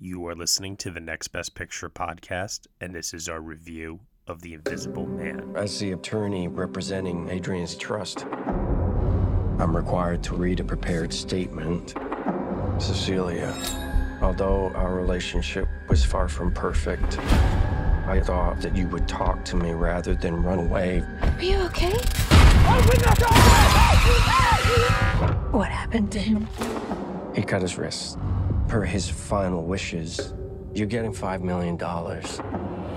You are listening to the Next Best Picture Podcast, and this is our review of The Invisible Man. As the attorney representing Adrian's trust, I'm required to read a prepared statement. Cecilia, although our relationship was far from perfect, I thought that you would talk to me rather than run away. Are you okay? Open the door! What happened to him? He cut his wrist. Per his final wishes, you're getting $5 million.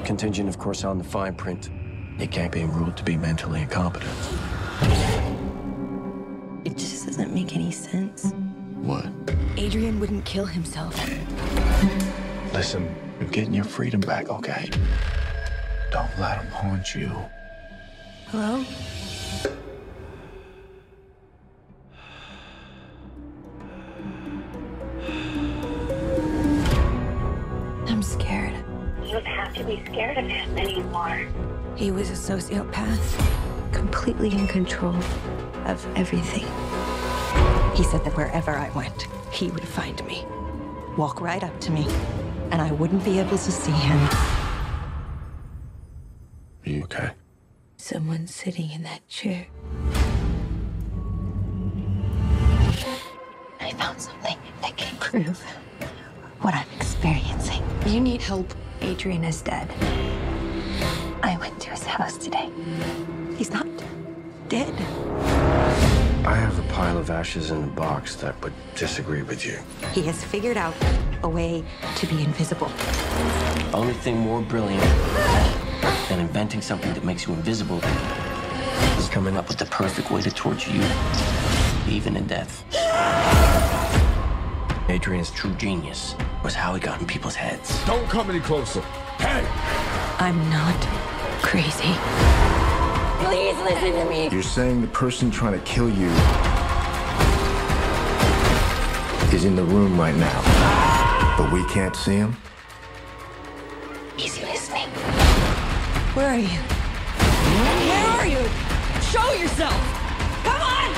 Contingent, of course, on the fine print. He can't be ruled to be mentally incompetent. It just doesn't make any sense. What? Adrian wouldn't kill himself. Listen, you're getting your freedom back, okay? Don't let him haunt you. Hello? Scared of him anymore. He was a sociopath, completely in control of everything. He said that wherever I went, he would find me, walk right up to me, and I wouldn't be able to see him. Are you okay? Someone's sitting in that chair. I found something that can prove what I'm experiencing. You need help. Adrian is dead. I went to his house today. He's not dead. I have a pile of ashes in a box that would disagree with you. He has figured out a way to be invisible. Only thing more brilliant than inventing something that makes you invisible is coming up with the perfect way to torture you, even in death. Adrian's true genius was how he got in people's heads. Don't come any closer. Hey! I'm not crazy. Please listen to me. You're saying the person trying to kill you is in the room right now, but we can't see him? Is he listening? Where are you? Where are you? Show yourself! Come on!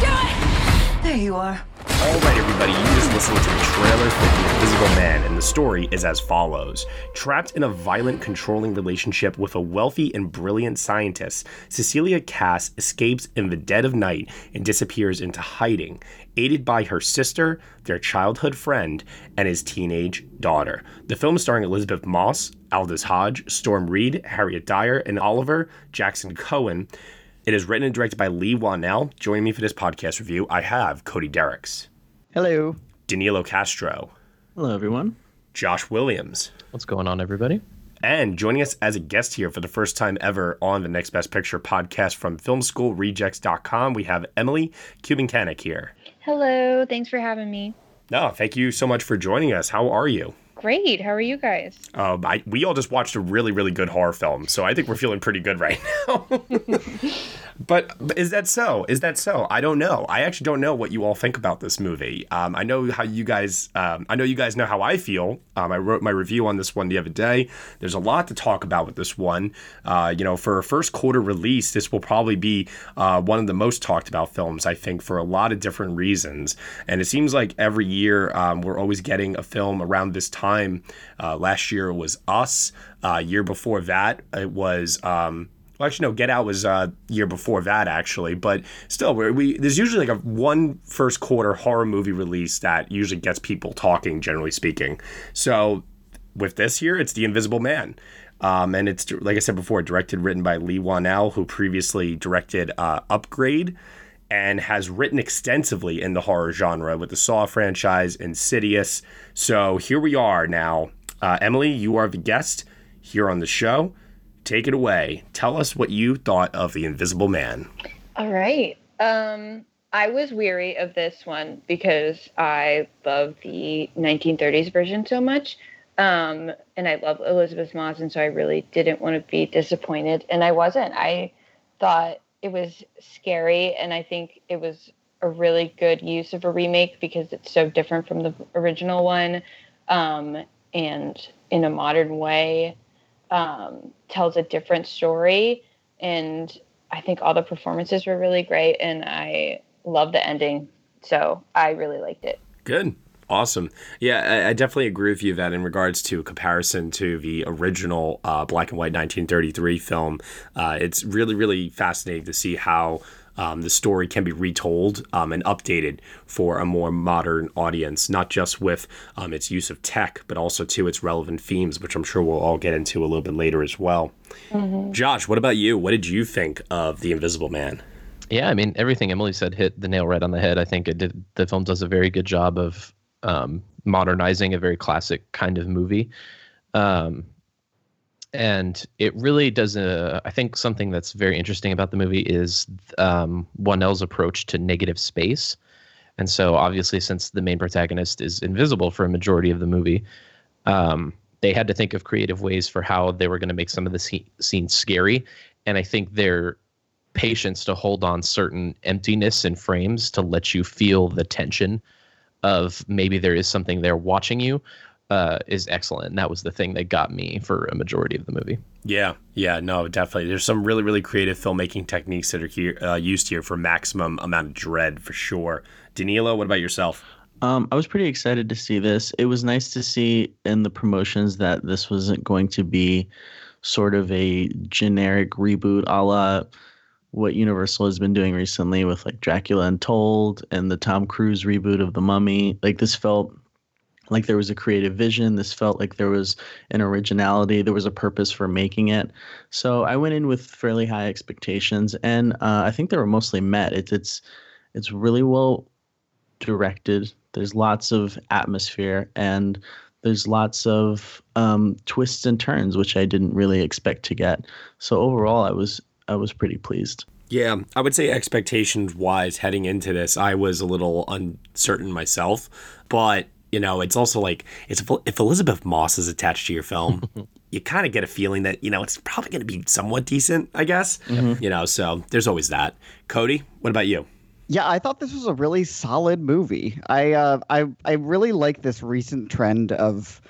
Do it! There you are. Alright everybody, you just listened to the trailer for The Invisible Man, and the story is as follows. Trapped in a violent, controlling relationship with a wealthy and brilliant scientist, Cecilia Kass escapes in the dead of night and disappears into hiding, aided by her sister, their childhood friend, and his teenage daughter. The film is starring Elisabeth Moss, Aldis Hodge, Storm Reid, Harriet Dyer, and Oliver Jackson-Cohen. It is written and directed by Leigh Whannell. Joining me for this podcast review, I have Cody Derricks. Hello. Danilo Castro. Hello, everyone. Josh Williams. What's going on, everybody? And joining us as a guest here for the first time ever on the Next Best Picture podcast from filmschoolrejects.com, we have Emily Kubinkanik here. Hello. Thanks for having me. No, thank you so much for joining us. How are you? Great. How are you guys? We all just watched a really, really good horror film, so I think we're feeling pretty good right now. But is that so? Is that so? I don't know. I actually don't know what you all think about this movie. I know how you guys. I know you guys know how I feel. I wrote my review on this one the other day. There's a lot to talk about with this one. You know, for a first quarter release, this will probably be one of the most talked about films, I think, for a lot of different reasons. And it seems like every year we're always getting a film around this time. Last year was Us. Year before that, it was Get Out was year before that, actually. But still, there's usually like one first quarter horror movie release that usually gets people talking, generally speaking. So with this year, it's The Invisible Man. And it's, like I said before, directed, written by Leigh Whannell, who previously directed Upgrade, and has written extensively in the horror genre with the Saw franchise, Insidious. So here we are now. Emily, you are the guest here on the show. Take it away. Tell us what you thought of The Invisible Man. All right. I was weary of this one because I love the 1930s version so much. And I love Elisabeth Moss, and so I really didn't want to be disappointed. And I wasn't. I thought it was scary, and I think it was a really good use of a remake because it's so different from the original one, and in a modern way, tells a different story. And I think all the performances were really great, and I love the ending. So I really liked it. Good. Awesome. Yeah, I definitely agree with you that in regards to comparison to the original black and white 1933 film, it's really, really fascinating to see how the story can be retold and updated for a more modern audience, not just with its use of tech, but also to its relevant themes, which I'm sure we'll all get into a little bit later as well. Mm-hmm. Josh, what about you? What did you think of The Invisible Man? Yeah, I mean, everything Emily said hit the nail right on the head. I think it did. The film does a very good job of modernizing a very classic kind of movie. And it really does I think something that's very interesting about the movie is Whannell's approach to negative space. And so obviously, since the main protagonist is invisible for a majority of the movie, they had to think of creative ways for how they were going to make some of the scenes scary. And I think their patience to hold on certain emptiness in frames to let you feel the tension of maybe there is something there watching you is excellent. And that was the thing that got me for a majority of the movie. Yeah, no, definitely. There's some really, really creative filmmaking techniques that are here, used here for maximum amount of dread for sure. Danilo, what about yourself? I was pretty excited to see this. It was nice to see in the promotions that this wasn't going to be sort of a generic reboot a la what Universal has been doing recently with like Dracula Untold and the Tom Cruise reboot of The Mummy. Like this felt like there was a creative vision. This felt like there was an originality. There was a purpose for making it. So I went in with fairly high expectations, and I think they were mostly met. It's really well directed. There's lots of atmosphere, and there's lots of twists and turns, which I didn't really expect to get. So overall, I was pretty pleased. Yeah, I would say expectations-wise heading into this, I was a little uncertain myself. But, you know, it's also like if Elisabeth Moss is attached to your film, you kind of get a feeling that, you know, it's probably going to be somewhat decent, I guess. Mm-hmm. You know, so there's always that. Cody, what about you? Yeah, I thought this was a really solid movie. I really like this recent trend of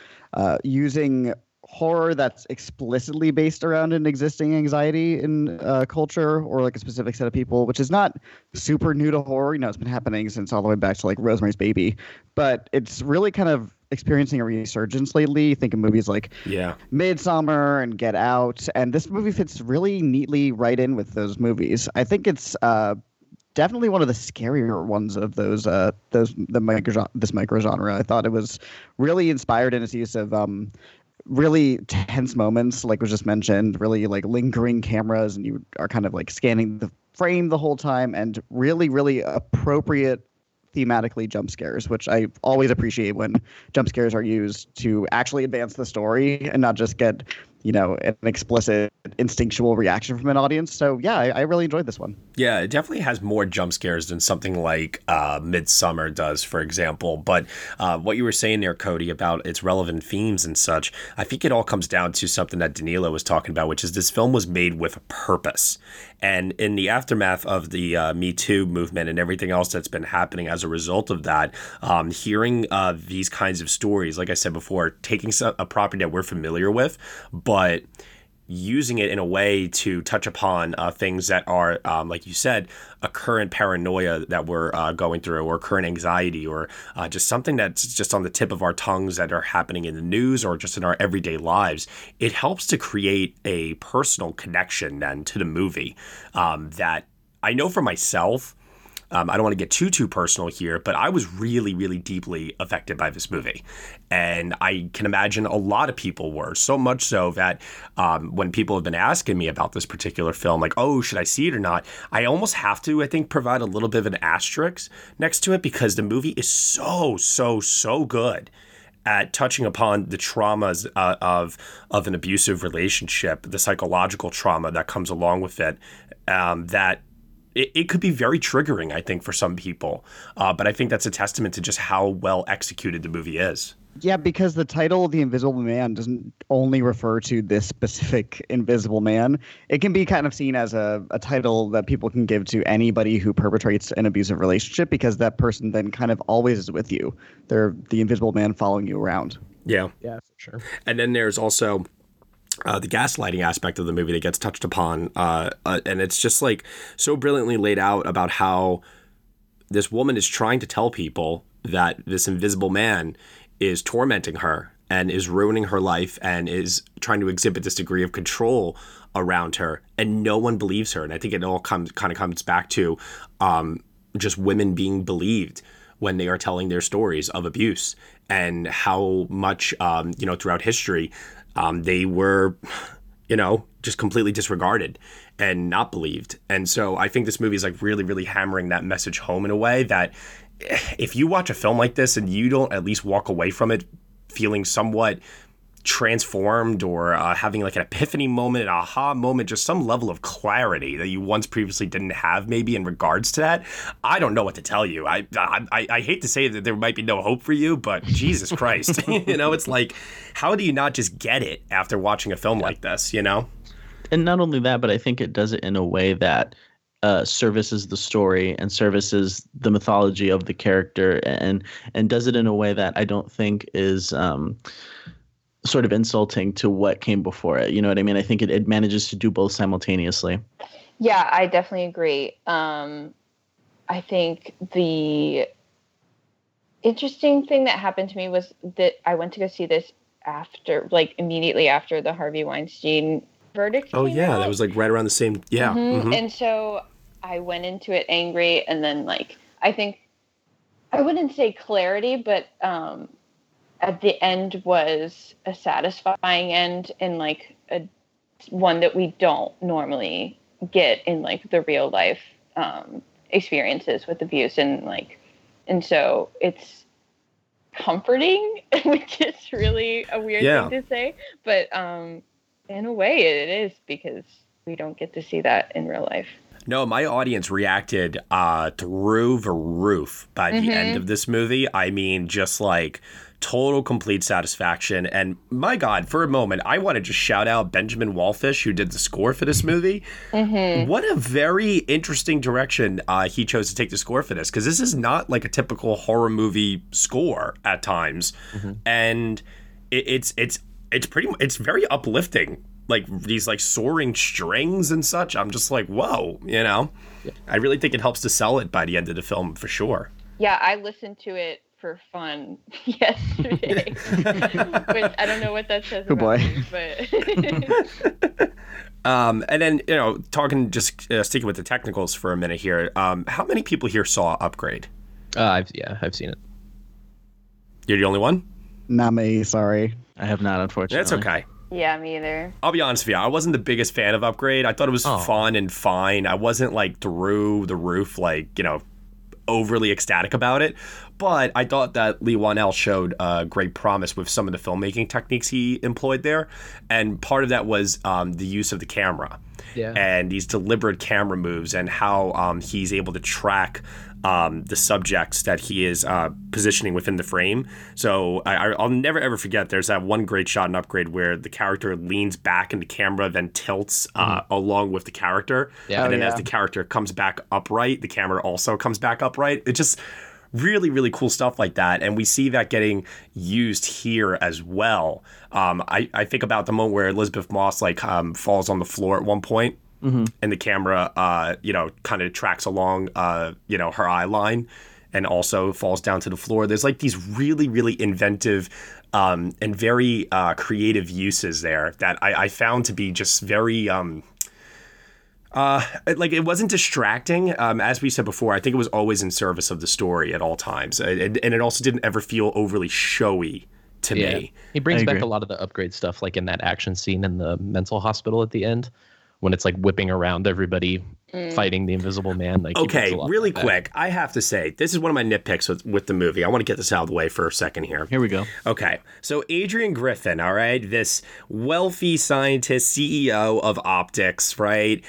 using horror that's explicitly based around an existing anxiety in culture or like a specific set of people, which is not super new to horror. You know, it's been happening since all the way back to like Rosemary's Baby, but it's really kind of experiencing a resurgence lately. Think of movies like Midsommar and Get Out, and this movie fits really neatly right in with those movies. I think it's definitely one of the scarier ones of this microgenre. I thought it was really inspired in its use of really tense moments, like was just mentioned, really like lingering cameras, and you are kind of like scanning the frame the whole time, and really, really appropriate thematically jump scares, which I always appreciate when jump scares are used to actually advance the story and not just get, you know, an explicit instinctual reaction from an audience. So yeah, I really enjoyed this one. Yeah, it definitely has more jump scares than something like Midsommar does, for example. But what you were saying there, Cody, about its relevant themes and such, I think it all comes down to something that Danilo was talking about, which is this film was made with a purpose. And in the aftermath of the Me Too movement and everything else that's been happening as a result of that, hearing these kinds of stories, like I said before, taking a property that we're familiar with, but using it in a way to touch upon things that are, like you said, a current paranoia that we're going through, or current anxiety, or just something that's just on the tip of our tongues that are happening in the news or just in our everyday lives. It helps to create a personal connection then to the movie that I know for myself. I don't want to get too personal here, but I was really, really deeply affected by this movie. And I can imagine a lot of people were, so much so that when people have been asking me about this particular film, like, oh, should I see it or not? I almost have to, I think, provide a little bit of an asterisk next to it, because the movie is so good at touching upon the traumas of an abusive relationship, the psychological trauma that comes along with it, that it could be very triggering, I think, for some people. But I think that's a testament to just how well executed the movie is. Yeah, because the title, The Invisible Man, doesn't only refer to this specific invisible man. It can be kind of seen as a title that people can give to anybody who perpetrates an abusive relationship, because that person then kind of always is with you. They're the invisible man following you around. Yeah, for sure. And then there's also the gaslighting aspect of the movie that gets touched upon, and it's just like so brilliantly laid out about how this woman is trying to tell people that this invisible man is tormenting her and is ruining her life and is trying to exhibit this degree of control around her, and no one believes her. And I think it all comes back to just women being believed when they are telling their stories of abuse, and how much, throughout history, they were, just completely disregarded and not believed. And so I think this movie is like really, really hammering that message home in a way that if you watch a film like this and you don't at least walk away from it feeling somewhat transformed or having like an epiphany moment, an aha moment, just some level of clarity that you once previously didn't have maybe in regards to that, I don't know what to tell you. I hate to say that there might be no hope for you, but Jesus Christ, it's like, how do you not just get it after watching a film like this, And not only that, but I think it does it in a way that services the story and services the mythology of the character, and does it in a way that I don't think is sort of insulting to what came before it. You know what I mean? I think it manages to do both simultaneously. Yeah, I definitely agree. I think the interesting thing that happened to me was that I went to go see this after, like immediately after the Harvey Weinstein verdict came out. That was like right around the same. Yeah. Mm-hmm. Mm-hmm. And so I went into it angry, and then like, I think I wouldn't say clarity, but at the end was a satisfying end, and like one that we don't normally get in like the real life experiences with abuse, and so it's comforting, which is really a weird thing to say, but in a way it is, because we don't get to see that in real life. No, my audience reacted through the roof by the end of this movie. I mean, just like total complete satisfaction. And my God, for a moment, I want to just shout out Benjamin Wallfisch, who did the score for this movie. Mm-hmm. What a very interesting direction he chose to take the score for this, because this is not like a typical horror movie score at times. Mm-hmm. And it's very uplifting. Like these like soaring strings and such. I'm just like, whoa, Yeah. I really think it helps to sell it by the end of the film for sure. Yeah, I listened to it for fun yesterday. Which I don't know what that says about me, but and then, talking just sticking with the technicals for a minute here. How many people here saw Upgrade? I've seen it. You're the only one? Not me, sorry. I have not, unfortunately. That's okay. Yeah, me either. I'll be honest with you. I wasn't the biggest fan of Upgrade. I thought it was fun and fine. I wasn't like through the roof, like, overly ecstatic about it. But I thought that Leigh Whannell showed great promise with some of the filmmaking techniques he employed there. And part of that was the use of the camera and these deliberate camera moves, and how he's able to track the subjects that he is positioning within the frame. So I'll never, ever forget, there's that one great shot in Upgrade where the character leans back and the camera then tilts along with the character. Yeah. And then as the character comes back upright, the camera also comes back upright. It just... really, really cool stuff like that. And we see that getting used here as well. I think about the moment where Elisabeth Moss falls on the floor at one point, and the camera, kind of tracks along, her eye line, and also falls down to the floor. There's like these really, really inventive and very creative uses there that I found to be just very... it wasn't distracting. As we said before, I think it was always in service of the story at all times. And it also didn't ever feel overly showy to me. He brings back a lot of the Upgrade stuff, like in that action scene in the mental hospital at the end, when it's like whipping around everybody fighting the invisible man. Like, okay, really quick. That. I have to say, this is one of my nitpicks with the movie. I want to get this out of the way for a second here. Here we go. Okay. So Adrian Griffin, all right, this wealthy scientist, CEO of Optics, right?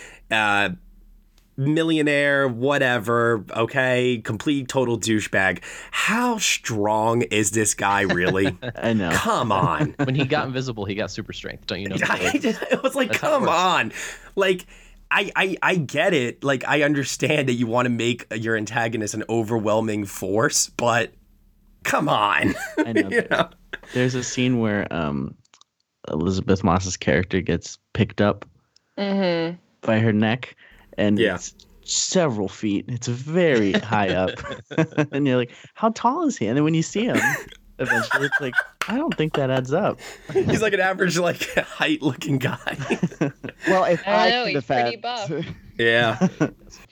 Millionaire, whatever, okay, complete total douchebag. How strong is this guy really? I know. Come on. When he got invisible, he got super strength, don't you know? I was like, come on. Like, I get it. Like, I understand that you want to make your antagonist an overwhelming force, but come on. I know. There's a scene where Elisabeth Moss's character gets picked up by her neck, and several feet. It's very high up. And you're like, how tall is he? And then when you see him eventually, it's like, I don't think that adds up. He's like an average like height looking guy. Well, if I know, can defend, pretty buff. Yeah.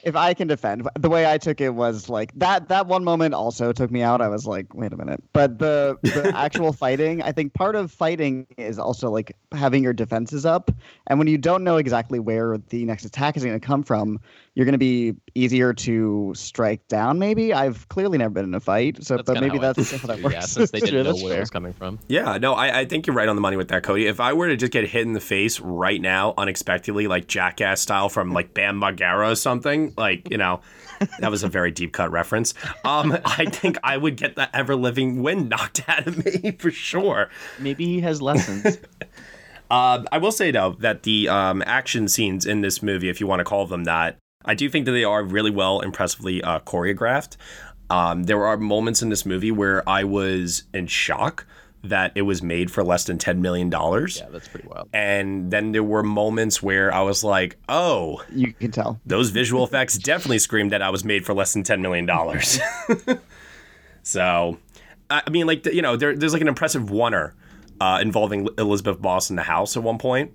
If I can defend, the way I took it was like that one moment also took me out. I was like, wait a minute. But the actual fighting, I think part of fighting is also like having your defenses up. And when you don't know exactly where the next attack is going to come from, you're going to be easier to strike down. Maybe I've clearly never been in a fight, so but maybe that's how that works. Yeah, since they didn't know where it was coming from. Yeah, no, I think you're right on the money with that, Cody. If I were to just get hit in the face right now, unexpectedly, like Jackass style from like Bam Margera or something, like, you know, that was a very deep cut reference. I think I would get the ever living wind knocked out of me for sure. Maybe he has lessons. I will say though that the action scenes in this movie, if you want to call them that, I do think that they are really well, impressively choreographed. There are moments in this movie where I was in shock that it was made for less than $10 million. Yeah, that's pretty wild. And then there were moments where I was like, oh. You can tell. Those visual effects definitely screamed that I was made for less than $10 million. So, I mean, like, you know, there's like an impressive one-er involving Elisabeth Moss in the house at one point.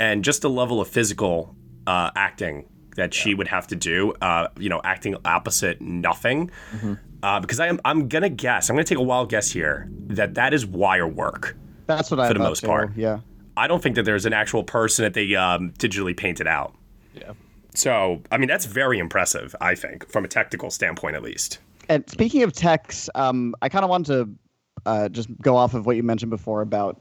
And just the level of physical acting that she would have to do, you know, acting opposite nothing. Mm-hmm. Because I'm going to guess, I'm going to take a wild guess here, that is wire work. That's what I thought, for the most part. Yeah. I don't think that there's an actual person that they digitally painted out. Yeah. So, I mean, that's very impressive, I think, from a technical standpoint, at least. And speaking of techs, I kind of want to just go off of what you mentioned before about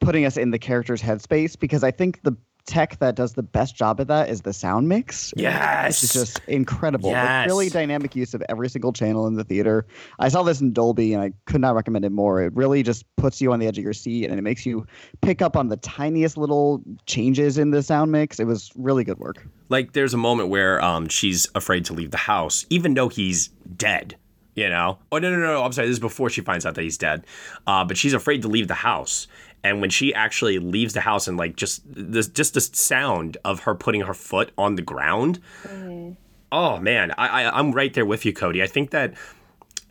putting us in the character's headspace, because I think the tech that does the best job at that is the sound mix. Yes. It's just incredible. Yes. Like really dynamic use of every single channel in the theater. I saw this in Dolby and I could not recommend it more. It really just puts you on the edge of your seat and it makes you pick up on the tiniest little changes in the sound mix. It was really good work. Like there's a moment where she's afraid to leave the house, even though he's dead, you know? Oh, no. I'm sorry. This is before she finds out that he's dead. But she's afraid to leave the house. And when she actually leaves the house and like just the sound of her putting her foot on the ground. Mm. Oh, man, I'm right there with you, Cody. I think that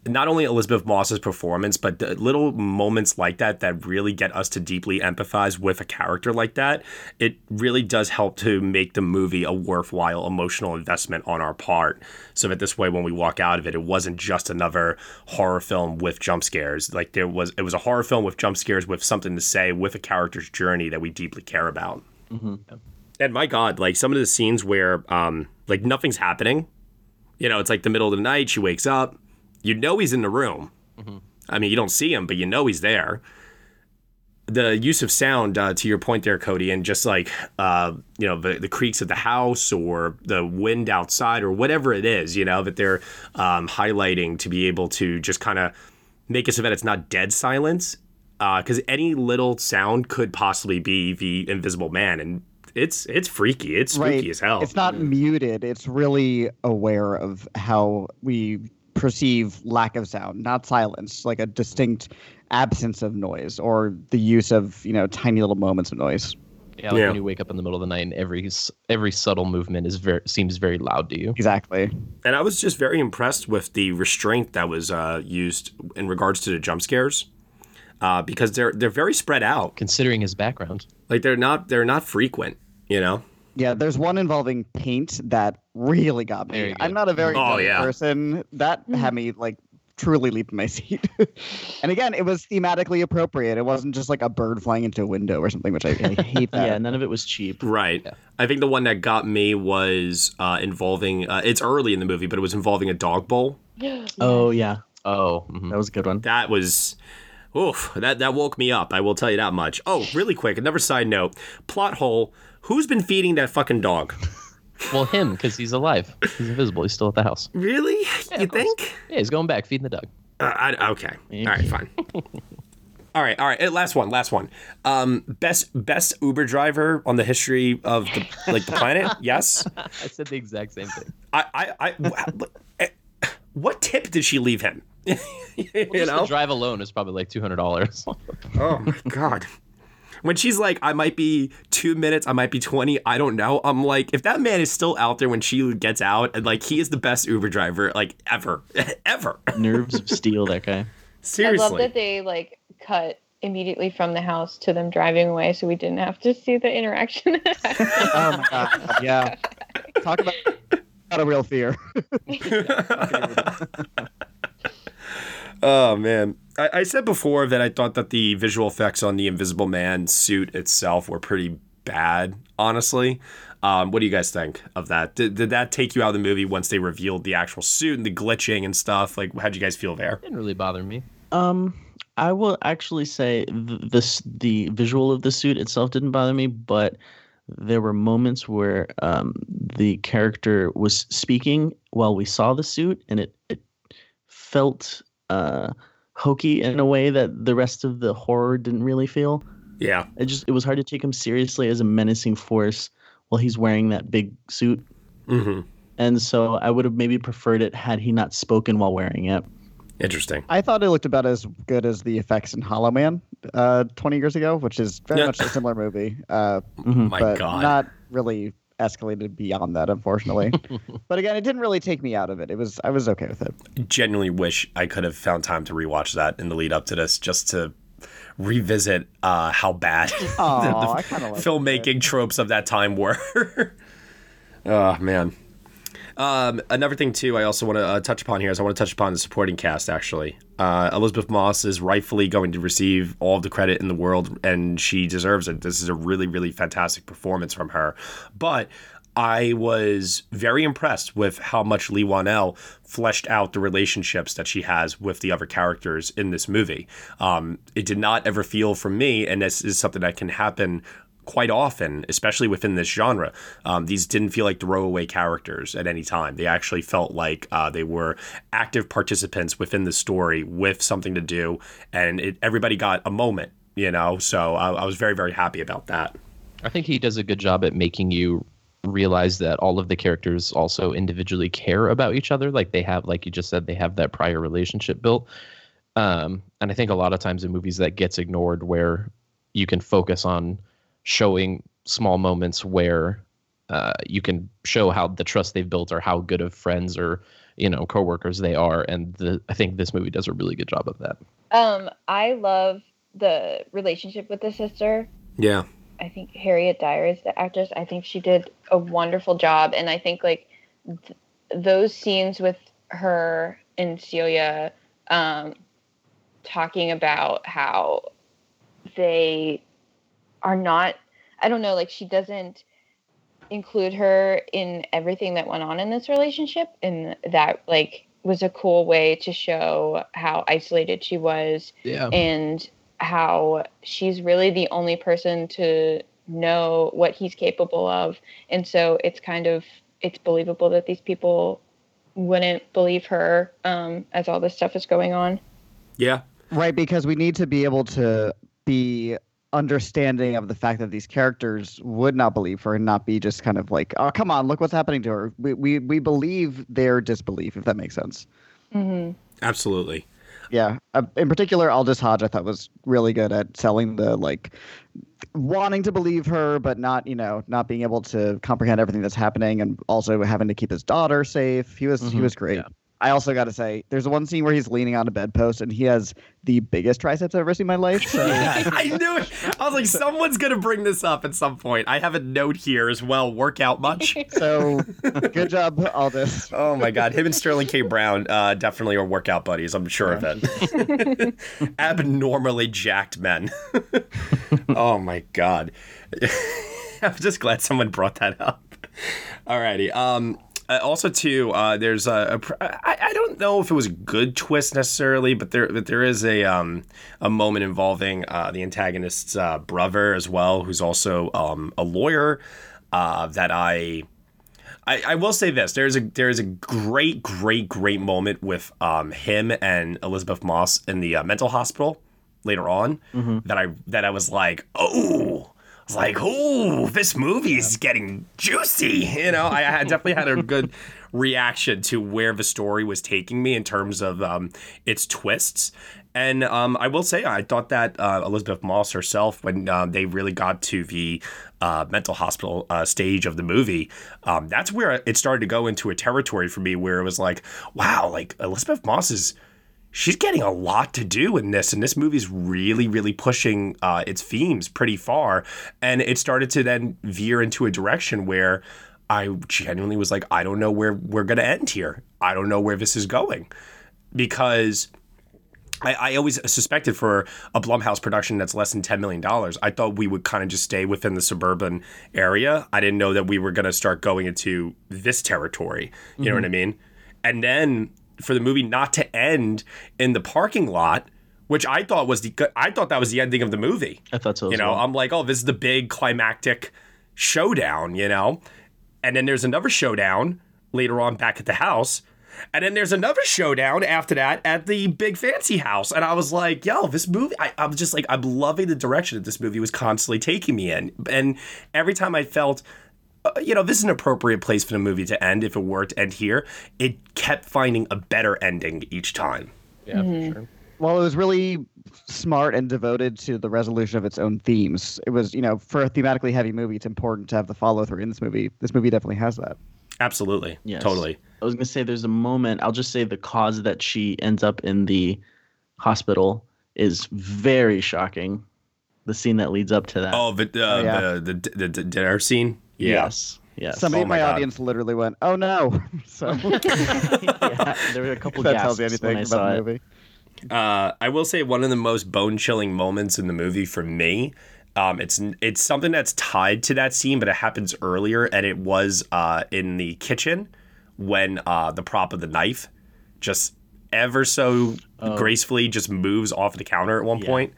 not only Elisabeth Moss's performance, but the little moments like that really get us to deeply empathize with a character like that. It really does help to make the movie a worthwhile emotional investment on our part. So that this way, when we walk out of it, it wasn't just another horror film with jump scares. Like it was a horror film with jump scares, with something to say, with a character's journey that we deeply care about. Mm-hmm. And my God, like some of the scenes where like nothing's happening, you know, it's like the middle of the night, she wakes up. You know he's in the room. Mm-hmm. I mean, you don't see him, but you know he's there. The use of sound, to your point there, Cody, and just like, you know, the creaks of the house or the wind outside or whatever it is, you know, that they're highlighting to be able to just kind of make it so that it's not dead silence. Because any little sound could possibly be the Invisible Man. And it's freaky. It's spooky as hell. It's not muted. It's really aware of how we perceive lack of sound, not silence, like a distinct absence of noise or the use of, you know, tiny little moments of noise. Yeah, like when you wake up in the middle of the night and every subtle movement seems very loud to you. Exactly. And I was just very impressed with the restraint that was used in regards to the jump scares, because they're very spread out. Considering his background, like they're not frequent, you know. Yeah, there's one involving paint that really got me. I'm not a very good person. That had me like truly leap in my seat. And again, it was thematically appropriate. It wasn't just like a bird flying into a window or something, which I hate that. Yeah, none of it was cheap. Right. Yeah. I think the one that got me was involving, it's early in the movie, but it was involving a dog bowl. Oh, yeah. Oh, mm-hmm. That was a good one. That was... Oof, that woke me up. I will tell you that much. Oh, really quick, another side note. Plot hole, who's been feeding that fucking dog? Well, him, because he's alive. He's invisible. He's still at the house. Really? Yeah, you think? Yeah, he's going back, feeding the dog. Okay. All right, fine. All right. Last one. Best Uber driver on the history of the planet, yes? I said the exact same thing. What tip did she leave him? Well, just the drive alone is probably like $200. Oh my God. when she's like, I might be 2 minutes, I might be 20, I don't know. I'm like, if that man is still out there when she gets out, and like, he is the best Uber driver, like, ever, ever. Nerves of steel, that guy. Seriously. I love that they like cut immediately from the house to them driving away, so we didn't have to see the interaction. Oh my God. Yeah. Talk about not a real fear. Oh, man. I said before that I thought that the visual effects on the Invisible Man suit itself were pretty bad, honestly. What do you guys think of that? Did that take you out of the movie once they revealed the actual suit and the glitching and stuff? Like, how'd you guys feel there? It didn't really bother me. I will actually say the visual of the suit itself didn't bother me, but there were moments where the character was speaking while we saw the suit, and it felt hokey in a way that the rest of the horror didn't really feel. Yeah. It was hard to take him seriously as a menacing force while he's wearing that big suit. Mm-hmm. And so I would have maybe preferred it had he not spoken while wearing it. Interesting. I thought it looked about as good as the effects in Hollow Man 20 years ago, which is very much a similar movie. But not really escalated beyond that, unfortunately. But again, it didn't really take me out of it. I was okay with it. I genuinely wish I could have found time to rewatch that in the lead up to this, just to revisit how bad the filmmaking tropes of that time were. Oh, man. Another thing, too, I also want to touch upon here is I want to touch upon the supporting cast, actually. Elisabeth Moss is rightfully going to receive all of the credit in the world, and she deserves it. This is a really, really fantastic performance from her. But I was very impressed with how much Leigh Whannell fleshed out the relationships that she has with the other characters in this movie. It did not ever feel for me, and this is something that can happen quite often, especially within this genre. These didn't feel like throwaway characters at any time. They actually felt like they were active participants within the story with something to do, and everybody got a moment, you know? So I was very, very happy about that. I think he does a good job at making you realize that all of the characters also individually care about each other. Like they have, like you just said, they have that prior relationship built. And I think a lot of times in movies that gets ignored, where you can focus on showing small moments where you can show how the trust they've built or how good of friends or, you know, coworkers they are. And I think this movie does a really good job of that. I love the relationship with the sister. Yeah. I think Harriet Dyer is the actress. I think she did a wonderful job. And I think like those scenes with her and Celia talking about how they are not, I don't know, like she doesn't include her in everything that went on in this relationship, and that like was a cool way to show how isolated she was. Yeah. And how she's really the only person to know what he's capable of, and so it's kind of, it's believable that these people wouldn't believe her as all this stuff is going on. Yeah, right, because we need to be able to be understanding of the fact that these characters would not believe her and not be just kind of like, oh, come on, look what's happening to her. We believe their disbelief, if that makes sense. Mm-hmm. Absolutely. Yeah. In particular, Aldis Hodge, I thought, was really good at selling the, like, wanting to believe her, but not, you know, not being able to comprehend everything that's happening, and also having to keep his daughter safe. He was great. Yeah. I also got to say, there's one scene where he's leaning on a bedpost, and he has the biggest triceps I've ever seen in my life. So. Yeah, I knew it. I was like, someone's going to bring this up at some point. I have a note here as well. Work out much? So good job, Aldis. Oh, my God. Him and Sterling K. Brown definitely are workout buddies. I'm sure of it. Abnormally jacked men. Oh, my God. I'm just glad someone brought that up. All righty. Also, too, there's I don't know if it was a good twist necessarily, but there is a moment involving the antagonist's brother as well, who's also a lawyer. That I will say this: there is a great moment with him and Elisabeth Moss in the mental hospital later on. Mm-hmm. that I was like, oh. It's like, oh, this movie is getting juicy. You know, I definitely had a good reaction to where the story was taking me in terms of its twists. And I will say, I thought that Elisabeth Moss herself, when they really got to the mental hospital stage of the movie, that's where it started to go into a territory for me where it was like, wow, like Elisabeth Moss is, she's getting a lot to do in this. And this movie's really, really pushing its themes pretty far. And it started to then veer into a direction where I genuinely was like, I don't know where we're going to end here. I don't know where this is going, because I always suspected for a Blumhouse production that's less than $10 million, I thought we would kind of just stay within the suburban area. I didn't know that we were going to start going into this territory. You know what I mean? And then for the movie not to end in the parking lot, which I thought was that was the ending of the movie. I thought so. You know, well, I'm like, oh, this is the big climactic showdown, you know? And then there's another showdown later on back at the house. And then there's another showdown after that at the big fancy house. And I was like, yo, this movie, I was just like, I'm loving the direction that this movie was constantly taking me in. And every time I felt, you know, this is an appropriate place for the movie to end, if it were to end here, it kept finding a better ending each time. Yeah, for sure. Well, it was really smart and devoted to the resolution of its own themes. It was, you know, for a thematically heavy movie, it's important to have the follow through in this movie. This movie definitely has that. Absolutely. Yes. Totally. I was going to say there's a moment, I'll just say the cause that she ends up in the hospital is very shocking. The scene that leads up to that. Oh, the dinner scene? Yeah. Yes. Yes. Somebody in my audience literally went, oh no. So yeah, there were a couple that gasps tells you anything about the movie. I will say one of the most bone-chilling moments in the movie for me, it's something that's tied to that scene, but it happens earlier, and it was in the kitchen when the prop of the knife just ever so gracefully just moves off the counter at one point.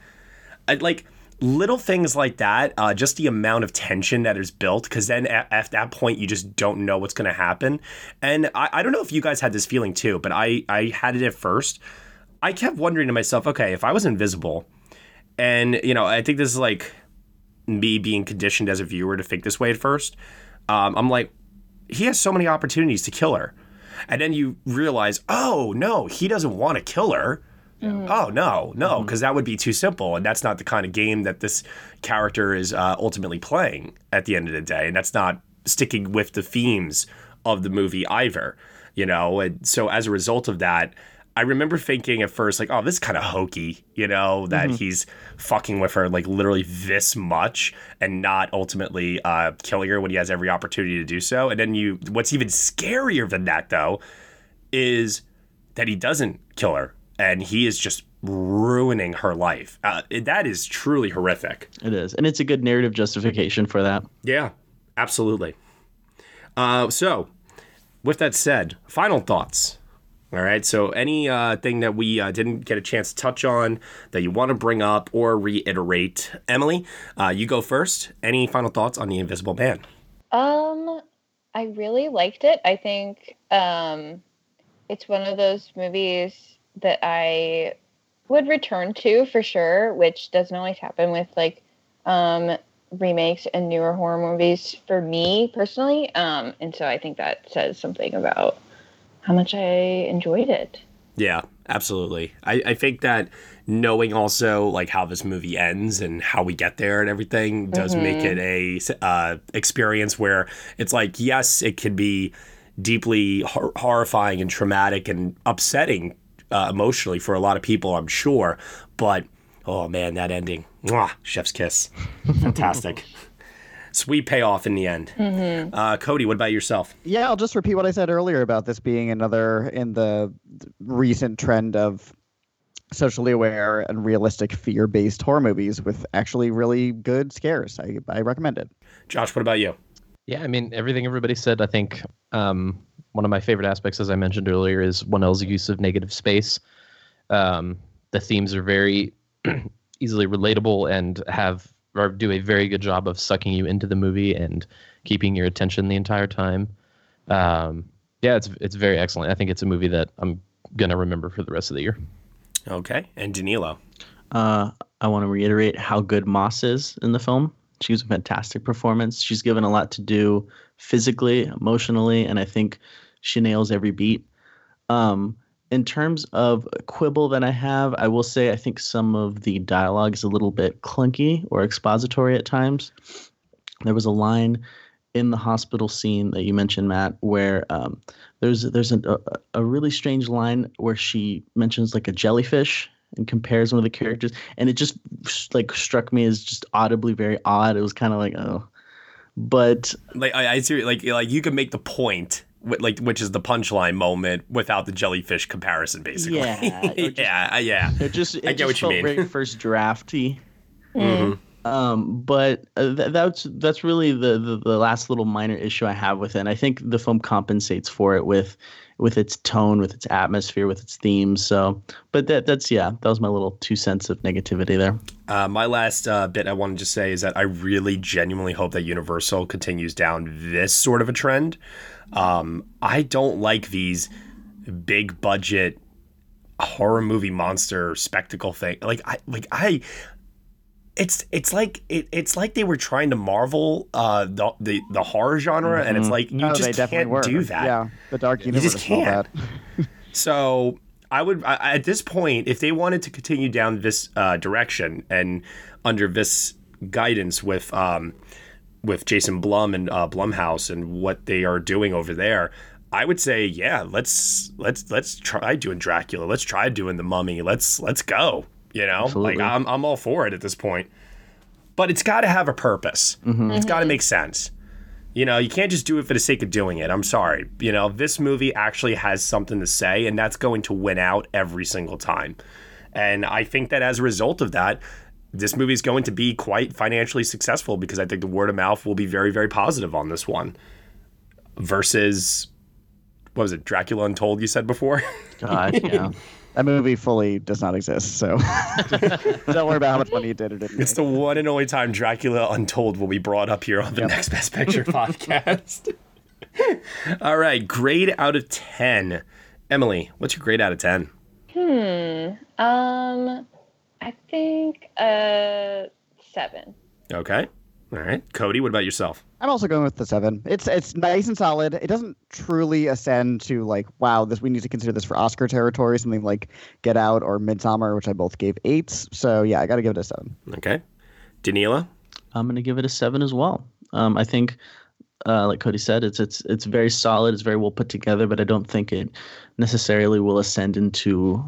I'd like little things like that, just the amount of tension that is built, because then at that point, you just don't know what's going to happen. And I don't know if you guys had this feeling too, but I had it at first. I kept wondering to myself, okay, if I was invisible, and, you know, I think this is like me being conditioned as a viewer to think this way at first. I'm like, he has so many opportunities to kill her. And then you realize, oh, no, he doesn't want to kill her. Oh, no, because that would be too simple. And that's not the kind of game that this character is ultimately playing at the end of the day. And that's not sticking with the themes of the movie either, you know. And so as a result of that, I remember thinking at first, like, oh, this is kind of hokey, you know, that he's fucking with her, like, literally this much and not ultimately killing her when he has every opportunity to do so. And then what's even scarier than that, though, is that he doesn't kill her and he is just ruining her life. That is truly horrific. It is. And it's a good narrative justification for that. Yeah, absolutely. So with that said, final thoughts. All right, so any thing that we didn't get a chance to touch on that you want to bring up or reiterate. Emily, you go first. Any final thoughts on The Invisible Man? I really liked it. I think it's one of those movies that I would return to for sure, which doesn't always happen with, like, remakes and newer horror movies for me personally. And so I think that says something about how much I enjoyed it. Yeah, absolutely. I think that knowing also like how this movie ends and how we get there and everything does make it a experience where it's like, yes, it can be deeply horrifying and traumatic and upsetting emotionally for a lot of people, I'm sure. But, oh man, that ending. Mwah, chef's kiss. Fantastic. Sweet payoff in the end. Cody, what about yourself? Yeah, I'll just repeat what I said earlier about this being another in the recent trend of socially aware and realistic fear-based horror movies with actually really good scares. I recommend it. Josh, what about you? Yeah, I mean, everything everybody said, I think one of my favorite aspects, as I mentioned earlier, is Whannell's use of negative space. The themes are very easily relatable and do a very good job of sucking you into the movie and keeping your attention the entire time. Yeah, it's very excellent. I think it's a movie that I'm going to remember for the rest of the year. Okay. And Danilo? I want to reiterate how good Moss is in the film. She was a fantastic performance. She's given a lot to do physically, emotionally, and I think she nails every beat. In terms of quibble that I have, I will say I think some of the dialogue is a little bit clunky or expository at times. There was a line in the hospital scene that you mentioned, Matt, where there's a really strange line where she mentions like a jellyfish and compares one of the characters, and it just like struck me as just audibly very odd. It was kind of like, oh, but like I see, like you could make the point, like which is the punchline moment, without the jellyfish comparison, basically. Yeah, just, yeah. I get what you mean. Very first drafty. Mm-hmm. But that's really the last little minor issue I have with it. And I think the film compensates for it with its tone, with its atmosphere, with its themes. So, but that was my little 2 cents of negativity there. My last bit I wanted to say is that I really genuinely hope that Universal continues down this sort of a trend. I don't like these big budget horror movie monster spectacle thing. It's like they were trying to Marvel the horror genre, mm-hmm. and it's like you just can't do that. Yeah, the Dark Universe. You just can't. So I at this point, if they wanted to continue down this direction and under this guidance with Jason Blum and Blumhouse and what they are doing over there, I would say, yeah, let's try doing Dracula. Let's try doing the Mummy. Let's go. You know, absolutely. Like I'm all for it at this point, but it's got to have a purpose. Mm-hmm. It's got to make sense. You know, you can't just do it for the sake of doing it. I'm sorry. You know, this movie actually has something to say, and that's going to win out every single time. And I think that as a result of that, this movie is going to be quite financially successful, because I think the word of mouth will be very, very positive on this one versus, what was it, Dracula Untold you said before? God, yeah. That movie fully does not exist, so don't worry about how much money you did or didn't. It's the one and only time Dracula Untold will be brought up here on the Next Best Picture podcast. All right, grade out of 10. Emily, what's your grade out of 10? I think 7. Okay. All right. Cody, what about yourself? I'm also going with the 7. It's nice and solid. It doesn't truly ascend to like, wow, we need to consider this for Oscar territory, something like Get Out or Midsommar, which I both gave 8s. So, yeah, I got to give it a 7. Okay. Danila? I'm going to give it a 7 as well. I think, like Cody said, it's very solid. It's very well put together, but I don't think it necessarily will ascend into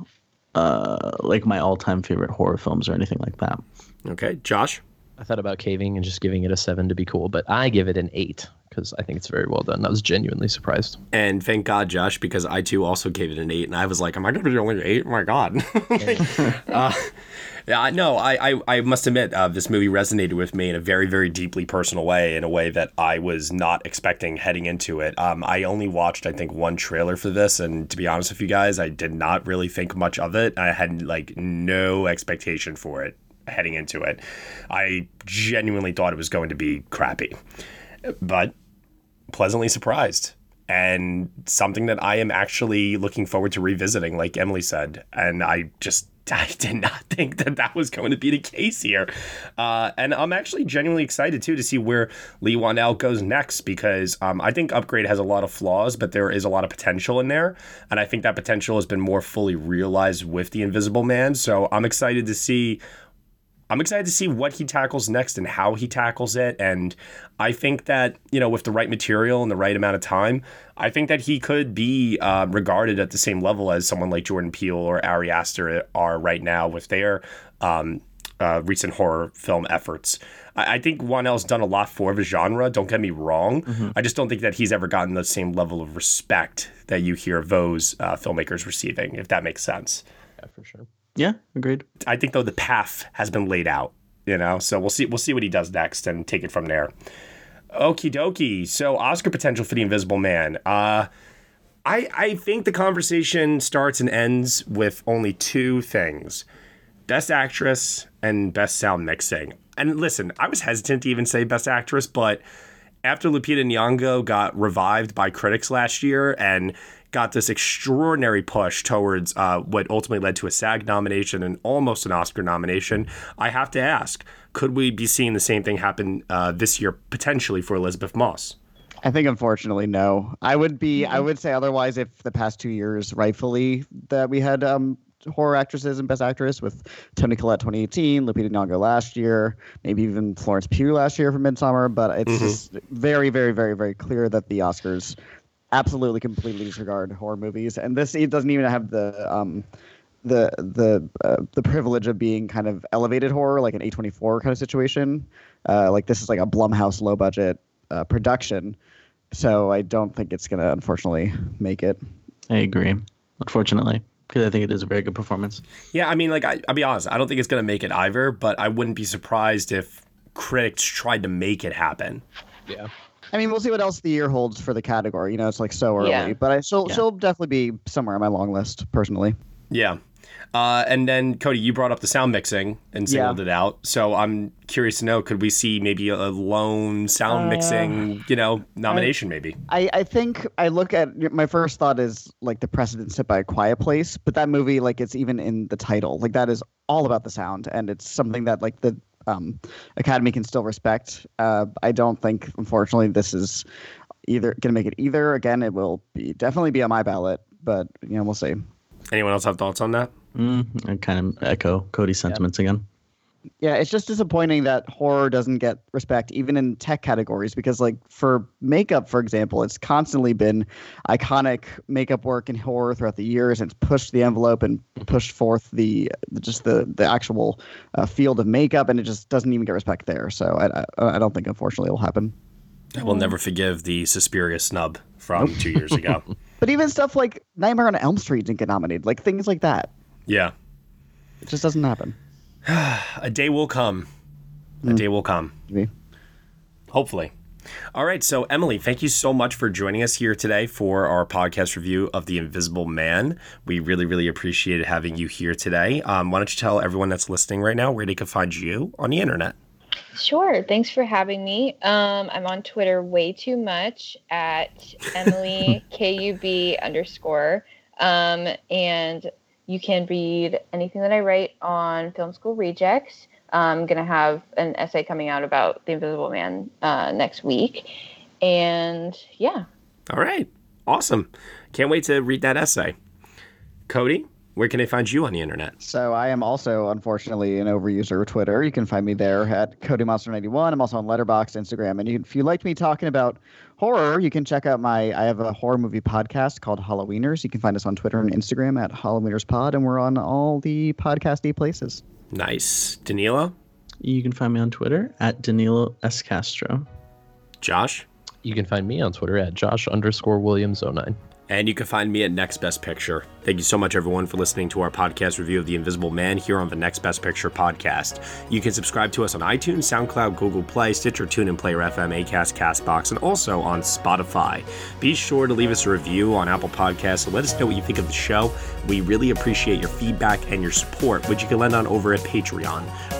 like my all-time favorite horror films or anything like that. Okay. Josh? I thought about caving and just giving it a 7 to be cool, but I give it an 8 because I think it's very well done. I was genuinely surprised. And thank God, Josh, because I, too, also gave it an 8, and I was like, am I going to be only an 8? Oh, my God. I must admit, this movie resonated with me in a very, very deeply personal way, in a way that I was not expecting heading into it. I only watched, I think, one trailer for this, and to be honest with you guys, I did not really think much of it. I had, like, no expectation for it. Heading into it, I genuinely thought it was going to be crappy, but pleasantly surprised, and something that I am actually looking forward to revisiting, like Emily said. And I did not think that was going to be the case here. And I'm actually genuinely excited, too, to see where Leigh Whannell goes next, because I think Upgrade has a lot of flaws, but there is a lot of potential in there. And I think that potential has been more fully realized with The Invisible Man. So I'm excited to see what he tackles next and how he tackles it. And I think that, you know, with the right material and the right amount of time, I think that he could be regarded at the same level as someone like Jordan Peele or Ari Aster are right now with their recent horror film efforts. I think Whannell's done a lot for the genre, don't get me wrong. Mm-hmm. I just don't think that he's ever gotten the same level of respect that you hear those filmmakers receiving, if that makes sense. Yeah, for sure. Yeah, agreed. I think, though, the path has been laid out, you know, so we'll see what he does next and take it from there. Okie dokie. So Oscar potential for The Invisible Man. I think the conversation starts and ends with only two things: Best Actress and Best Sound Mixing. And listen, I was hesitant to even say Best Actress, but after Lupita Nyong'o got revived by critics last year and got this extraordinary push towards what ultimately led to a SAG nomination and almost an Oscar nomination, I have to ask, could we be seeing the same thing happen this year potentially for Elisabeth Moss? I think unfortunately, no. I would say otherwise if the past 2 years, rightfully, that we had horror actresses and best actress with Toni Collette 2018, Lupita Nyong'o last year, maybe even Florence Pugh last year for Midsommar. But it's just very, very, very, very clear that the Oscars absolutely completely disregard horror movies. And this, it doesn't even have the privilege of being kind of elevated horror, like an A24 kind of situation. Like this is like a Blumhouse low budget production. So I don't think it's going to, unfortunately, make it. I agree. Unfortunately. Because I think it is a very good performance. Yeah, I mean, like, I'll be honest. I don't think it's going to make it either, but I wouldn't be surprised if critics tried to make it happen. Yeah. I mean, we'll see what else the year holds for the category. You know, it's like so early. Yeah. But she'll definitely be somewhere on my long list, personally. Yeah. And then, Cody, you brought up the sound mixing and singled it out. So I'm curious to know, could we see maybe a lone sound mixing, nomination maybe? I think I look at my first thought is like the precedent set by A Quiet Place. But that movie, like it's even in the title, like that is all about the sound. And it's something that like the Academy can still respect. I don't think, unfortunately, this is either going to make it either. Again, it will be definitely be on my ballot. But, we'll see. Anyone else have thoughts on that? I kind of echo Cody's sentiments again. Yeah, it's just disappointing that horror doesn't get respect even in tech categories because, like, for makeup, for example, it's constantly been iconic makeup work in horror throughout the years. And it's pushed the envelope and pushed forth the actual field of makeup, and it just doesn't even get respect there. So I don't think, unfortunately, it will happen. I will never forgive the Suspiria snub from 2 years ago. But even stuff like Nightmare on Elm Street didn't get nominated, like things like that. Yeah. It just doesn't happen. A day will come. A day will come. Maybe. Hopefully. All right. So, Emily, thank you so much for joining us here today for our podcast review of The Invisible Man. We really, really appreciated having you here today. Why don't you tell everyone that's listening right now where they can find you on the internet? Sure. Thanks for having me. I'm on Twitter way too much at EmilyKUB_. And you can read anything that I write on Film School Rejects. I'm going to have an essay coming out about The Invisible Man next week. And yeah. All right. Awesome. Can't wait to read that essay. Cody? Where can they find you on the internet? So I am also, unfortunately, an overuser of Twitter. You can find me there at CodyMonster91. I'm also on Letterboxd, Instagram. And if you liked me talking about horror, you can check out I have a horror movie podcast called Halloweeners. You can find us on Twitter and Instagram at HalloweenersPod, and we're on all the podcasty places. Nice. Danilo? You can find me on Twitter at Danilo S. Castro. Josh? You can find me on Twitter at Josh_Williams09. And you can find me at Next Best Picture. Thank you so much, everyone, for listening to our podcast review of The Invisible Man here on the Next Best Picture podcast. You can subscribe to us on iTunes, SoundCloud, Google Play, Stitcher, TuneIn, Player FM, Acast, CastBox, and also on Spotify. Be sure to leave us a review on Apple Podcasts and let us know what you think of the show. We really appreciate your feedback and your support, which you can lend on over at Patreon.